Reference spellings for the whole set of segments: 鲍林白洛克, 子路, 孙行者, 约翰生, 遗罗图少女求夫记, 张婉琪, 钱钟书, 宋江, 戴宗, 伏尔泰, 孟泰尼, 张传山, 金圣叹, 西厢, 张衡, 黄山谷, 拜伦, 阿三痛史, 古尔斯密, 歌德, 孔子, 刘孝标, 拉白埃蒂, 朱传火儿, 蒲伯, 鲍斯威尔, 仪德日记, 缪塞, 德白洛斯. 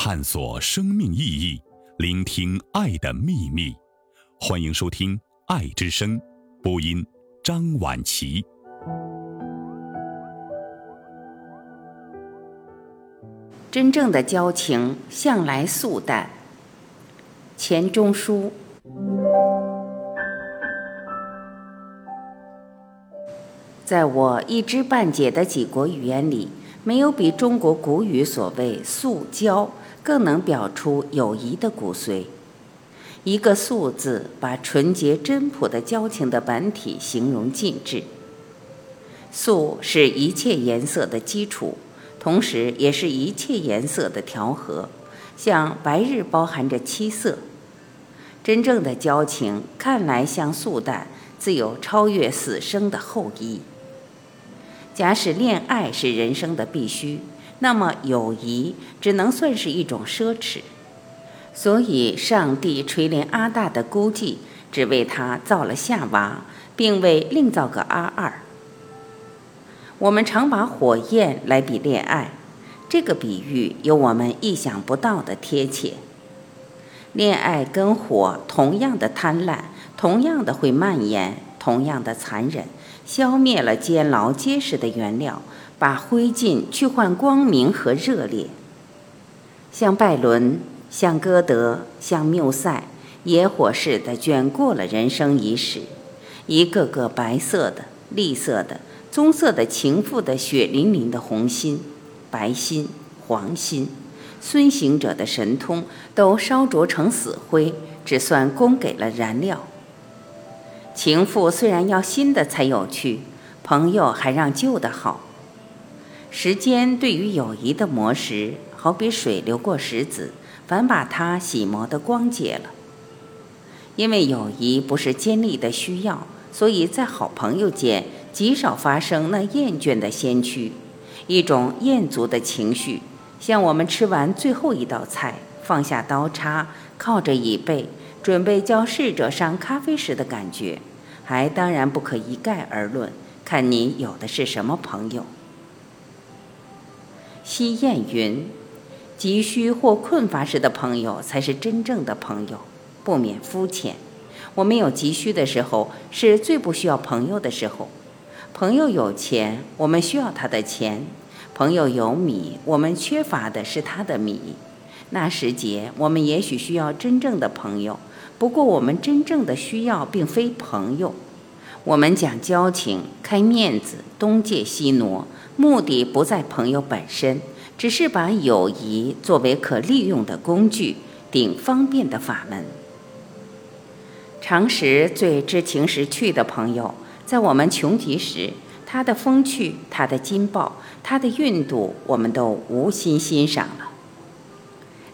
探索生命意义，聆听爱的秘密。欢迎收听《爱之声》，播音张婉琪。真正的交情向来素淡。钱钟书。在我一知半解的几国语言里，没有比中国古语所谓素交更能表出友谊的骨髓。一个素字，把纯洁真朴的交情的本体形容尽致。素是一切颜色的基础，同时也是一切颜色的调和，像白日包含着七色。真正的交情看来像素淡，自有超越死生的厚谊。假使恋爱是人生的必须，那么友谊只能算是一种奢侈。所以上帝垂怜阿大的孤寂，只为他造了夏娃，并未另造个阿二。我们常把火焰来比恋爱，这个比喻有我们意想不到的贴切。恋爱跟火同样的贪婪，同样的会蔓延，同样的残忍，消灭了坚牢结实的原料，把灰烬去换光明和热烈。像拜伦，像歌德，像缪塞，野火似的卷过了人生一世，一个个白色的、栗色的、棕色的情妇的血淋淋的红心、白心、黄心，孙行者的神通都烧灼成死灰，只算供给了燃料。情妇虽然要新的才有趣，朋友还让旧的好。时间对于友谊的磨蚀，好比水流过石子，反把它洗磨得光洁了。因为友谊不是尖利的需要，所以在好朋友间极少发生那厌倦的先驱，一种厌足的情绪，像我们吃完最后一道菜，放下刀叉，靠着椅背，准备叫侍者上咖啡时的感觉，还当然不可一概而论，看你有的是什么朋友。西谚云：急需或困乏时的朋友才是真正的朋友，不免肤浅。我们有急需的时候，是最不需要朋友的时候。朋友有钱，我们需要他的钱；朋友有米，我们缺乏的是他的米。那时节，我们也许需要真正的朋友，不过我们真正的需要并非朋友。我们讲交情，开面子，东借西挪，目的不在朋友本身，只是把友谊作为可利用的工具，顶方便的法门。常识最知情识趣的朋友，在我们穷极时，他的风趣，他的劲爆，他的韵度，我们都无心欣赏了。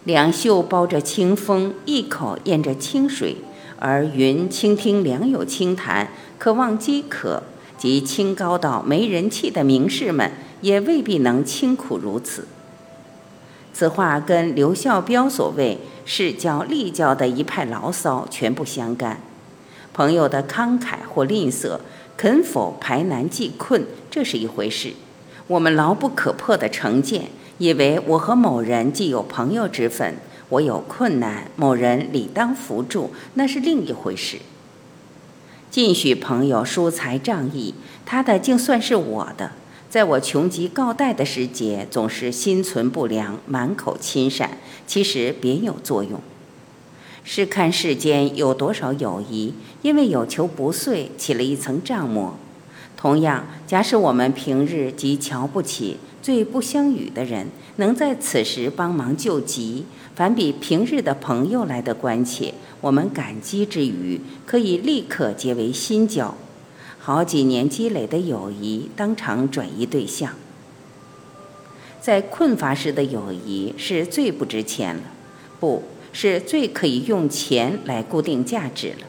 两袖包着清风，一口咽着清水，而云倾听良友清谈，可望饥渴，即清高到没人气的名士们，也未必能清苦如此。此话跟刘孝标所谓世教立教的一派牢骚全不相干。朋友的慷慨或吝啬，肯否排难济困，这是一回事。我们牢不可破的成见，以为我和某人既有朋友之分，我有困难，某人理当扶助，那是另一回事。尽许朋友疏财仗义，他的竟算是我的。在我穷极告贷的时节，总是心存不良，满口亲善，其实别有作用。试看世间有多少友谊，因为有求不遂，起了一层障膜。同样，假使我们平日极瞧不起、最不相与的人，能在此时帮忙救急，反比平日的朋友来得关切，我们感激之余，可以立刻结为新交。好几年积累的友谊，当场转移对象。在困乏时的友谊是最不值钱了，不是最可以用钱来固定价值了。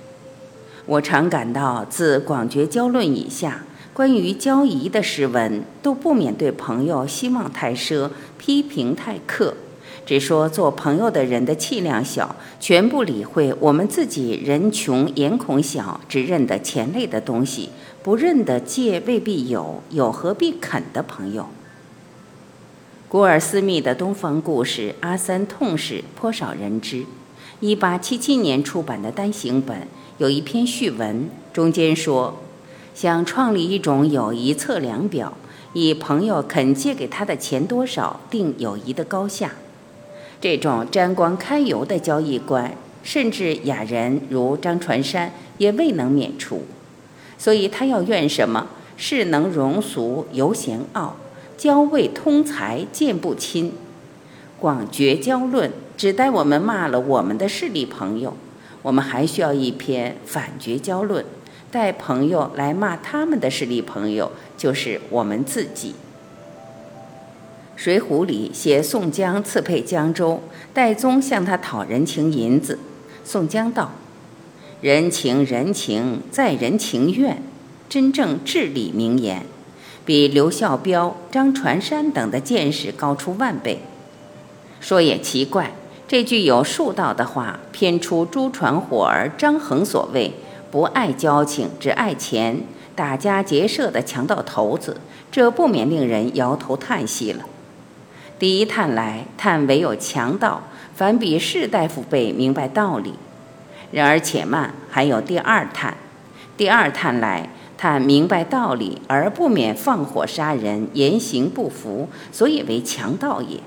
我常感到，自广觉交论以下，关于交谊的诗文，都不免对朋友希望太奢，批评太苛，只说做朋友的人的气量小，全不理会我们自己人穷眼孔小，只认得钱类的东西，不认得借未必有，有何必肯的朋友。古尔斯密的东方故事《阿三痛史》颇少人知。1877年出版的单行本有一篇序文，中间说想创立一种友谊测量表，以朋友肯借给他的钱多少定友谊的高下。这种沾光揩油的交易观，甚至雅人如张传山也未能免除。所以他要愿什么？是能容俗，犹嫌傲，交未通财，见不亲。广绝交论只待我们骂了我们的势利朋友，我们还需要一篇反绝交论，带朋友来骂他们的势利朋友，就是我们自己。水浒里写宋江刺配江州，戴宗向他讨人情银子，宋江道：人情人情，在人情愿，真正至理名言，比刘孝标、张传山等的见识高出万倍。说也奇怪，这句有数道的话，偏出朱传火儿、张衡所谓不爱交情，只爱钱，打家劫舍的强盗头子，这不免令人摇头叹息了。第一叹来，叹唯有强盗，反比士大夫辈明白道理。然而且慢，还有第二叹。第二叹来，叹明白道理而不免放火杀人，言行不符，所以为强盗也。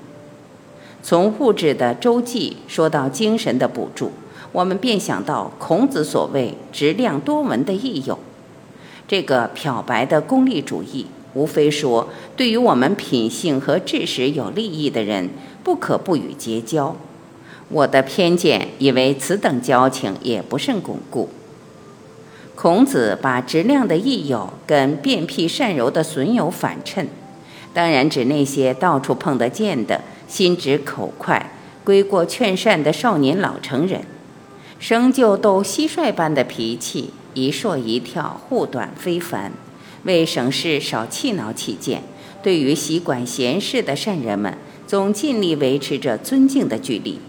从物质的周济说到精神的补助，我们便想到孔子所谓直量多闻的益友。这个漂白的功利主义，无非说对于我们品性和知识有利益的人，不可不与结交。我的偏见以为此等交情也不甚巩固。孔子把直量的益友跟变辟善柔的损友反衬，当然指那些到处碰得见的心直口快、归过劝善的少年老成人，生就斗蟋蟀般的脾气，一说一跳，护短非凡。为省事少气恼起见，对于习管闲事的善人们，总尽力维持着尊敬的距离。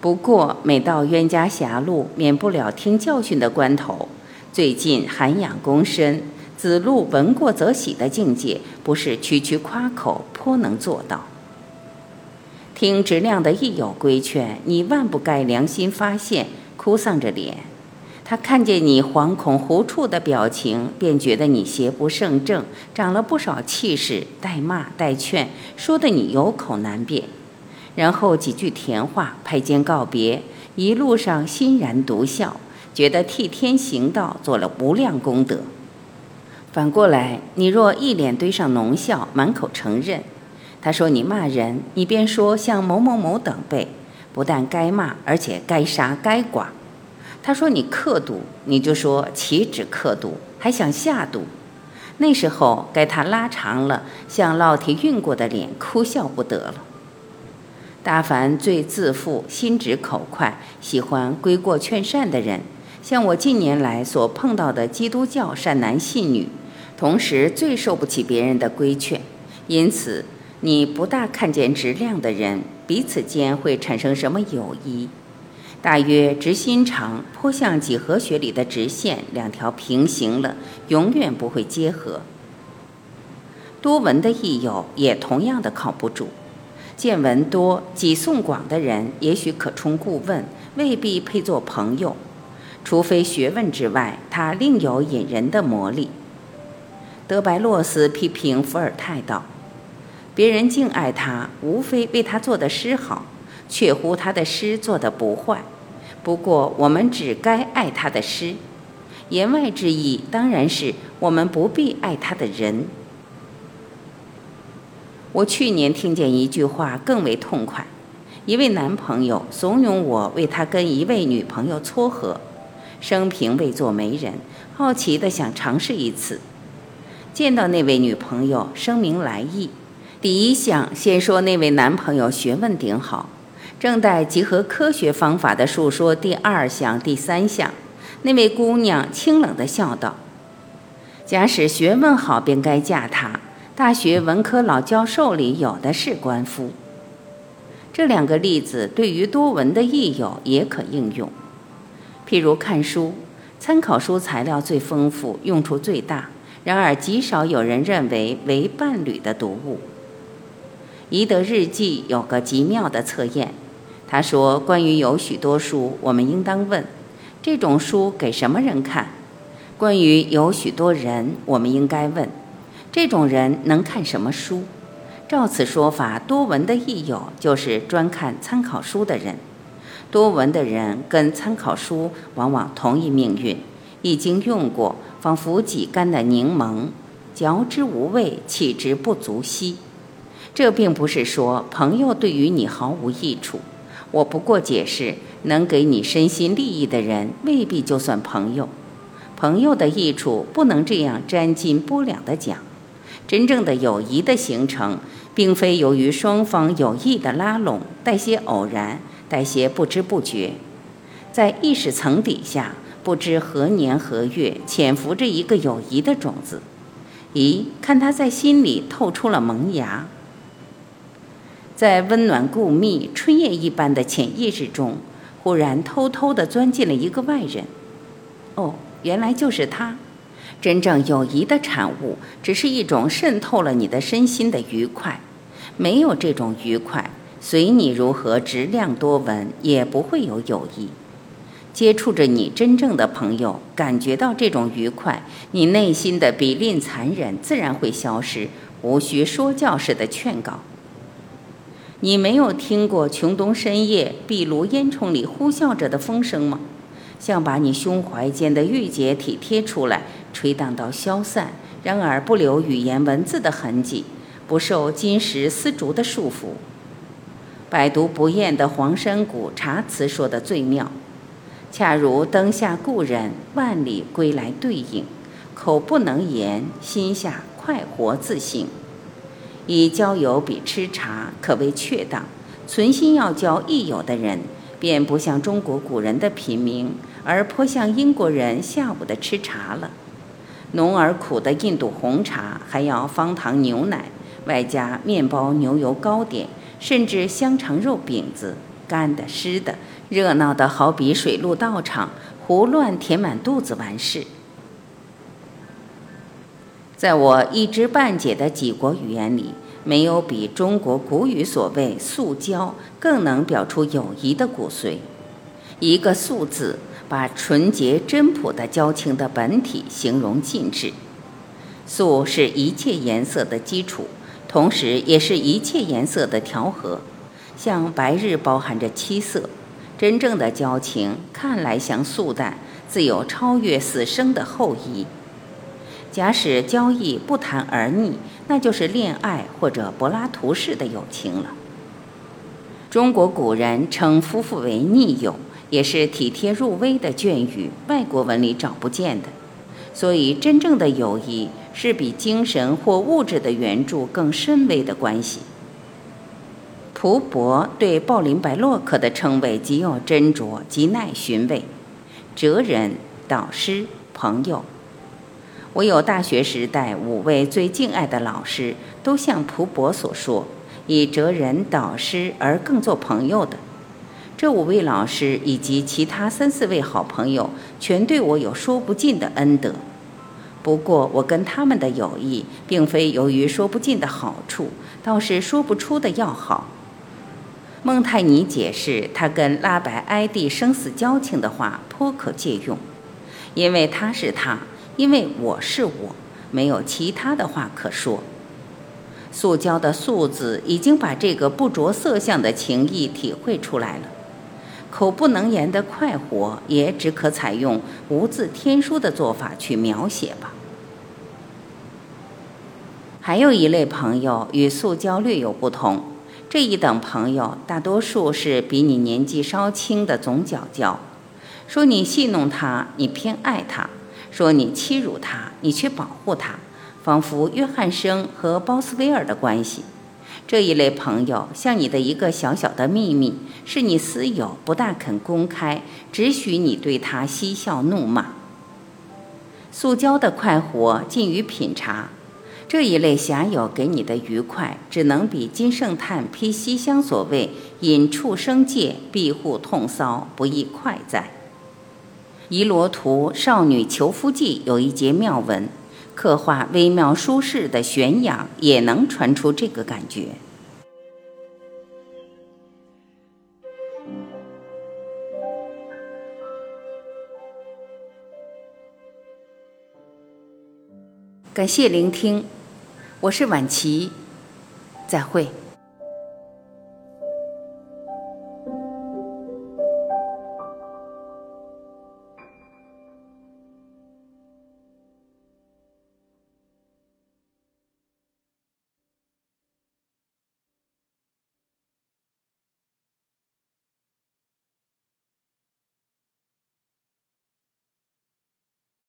不过每到冤家狭路，免不了听教训的关头。最近涵养躬身，子路闻过则喜的境界，不是区区夸口颇能做到。听质量的益友规劝你，万不该良心发现，哭丧着脸。他看见你惶恐狐蹙的表情，便觉得你邪不胜正，长了不少气势，带骂带劝，说得你有口难辩。然后几句甜话，拍肩告别，一路上欣然独笑，觉得替天行道，做了无量功德。反过来，你若一脸堆上浓笑，满口承认，他说你骂人，你便说像某某某等辈，不但该骂，而且该杀该剐。他说你刻毒，你就说岂止刻毒，还想下毒。那时候该他拉长了像烙铁晕过的脸，哭笑不得了。大凡最自负、心直口快、喜欢归过劝善的人，像我近年来所碰到的基督教善男信女，同时最受不起别人的规劝。因此你不大看见质量的人彼此间会产生什么友谊，大约直心肠颇像几何学里的直线，两条平行了永远不会结合。多闻的益友也同样的靠不住。见闻多、己诵广的人，也许可充顾问，未必配做朋友，除非学问之外他另有引人的魔力。德白洛斯批评伏尔泰道：别人敬爱他，无非为他做的诗好，却乎他的诗做得不坏。不过我们只该爱他的诗，言外之意当然是我们不必爱他的人。我去年听见一句话更为痛快，一位男朋友怂恿我为他跟一位女朋友撮合，生平未做媒人，好奇地想尝试一次。见到那位女朋友，声明来意。第一项先说那位男朋友学问顶好，正待集合科学方法的述说第二项、第三项，那位姑娘清冷地笑道：假使学问好，便该嫁他。大学文科老教授里有的是官夫。这两个例子对于多闻的益友也可应用。譬如看书，参考书材料最丰富，用处最大，然而极少有人认为为伴侣的读物。仪德日记有个极妙的测验，他说关于有许多书，我们应当问这种书给什么人看；关于有许多人，我们应该问这种人能看什么书。照此说法，多闻的益友就是专看参考书的人。多闻的人跟参考书往往同一命运，一经用过，仿佛挤干的柠檬，嚼之无味，弃之不足惜。这并不是说朋友对于你毫无益处，我不过解释，能给你身心利益的人未必就算朋友。朋友的益处不能这样沾斤拨两的讲。真正的友谊的形成，并非由于双方有意的拉拢，带些偶然，带些不知不觉，在意识层底下，不知何年何月潜伏着一个友谊的种子。咦，看它在心里透出了萌芽，在温暖固密、春夜一般的潜意识中，忽然偷偷地钻进了一个外人。哦，原来就是他。真正友谊的产物，只是一种渗透了你的身心的愉快。没有这种愉快，随你如何质量多闻，也不会有友谊。接触着你真正的朋友，感觉到这种愉快，你内心的比吝残忍自然会消失，无需说教式的劝告。你没有听过穷冬深夜壁炉烟囱里呼啸着的风声吗？像把你胸怀间的郁结体贴出来，吹荡到消散，然而不留语言文字的痕迹，不受金石丝竹的束缚。百读不厌的黄山谷茶词说得最妙，恰如灯下故人，万里归来对影，口不能言，心下快活自省。以交友比吃茶，可谓确当。存心要交益友的人，便不像中国古人的品茗，而颇像英国人下午的吃茶了。浓而苦的印度红茶，还要方糖牛奶，外加面包、牛油糕点，甚至香肠肉饼子，干的、湿的，热闹的好比水陆道场，胡乱填满肚子完事。在我一知半解的几国语言里，没有比中国古语所谓素交更能表出友谊的骨髓。一个素字，把纯洁真朴的交情的本体形容尽致。素是一切颜色的基础，同时也是一切颜色的调和，像白日包含着七色。真正的交情看来像素淡，自有超越死生的后裔。假使交易不谈而逆，那就是恋爱或者柏拉图式的友情了。中国古人称夫妇为逆友，也是体贴入微的隽语，外国文里找不见的。所以真正的友谊是比精神或物质的援助更深微的关系。蒲伯对鲍林白洛克的称谓极有斟酌，极耐寻味。哲人、导师、朋友，我有大学时代5位最敬爱的老师，都像蒲伯所说，以哲人、导师而更做朋友的。这5位老师以及其他3、4位好朋友，全对我有说不尽的恩德。不过我跟他们的友谊，并非由于说不尽的好处，倒是说不出的要好。孟泰尼解释他跟拉白埃蒂生死交情的话，颇可借用，因为他是他，因为我是我，没有其他的话可说。素交的素字已经把这个不着色相的情谊体会出来了。口不能言的快活，也只可采用无字天书的做法去描写吧。还有一类朋友与素交略有不同，这一等朋友大多数是比你年纪稍轻的总角交，说你戏弄他，你偏爱他，说你欺辱他，你却保护他，仿佛约翰生和鲍斯威尔的关系。这一类朋友像你的一个小小的秘密，是你私有，不大肯公开，只许你对他嬉笑怒骂。素交的快活近于品茶，这一类侠友给你的愉快，只能比金圣叹批西厢所谓引触生戒，庇护痛骚，不亦快哉。《遗罗图少女求夫记》有一节妙文，刻画微妙舒适的悬崖，也能传出这个感觉。感谢聆听，我是婉琪，再会。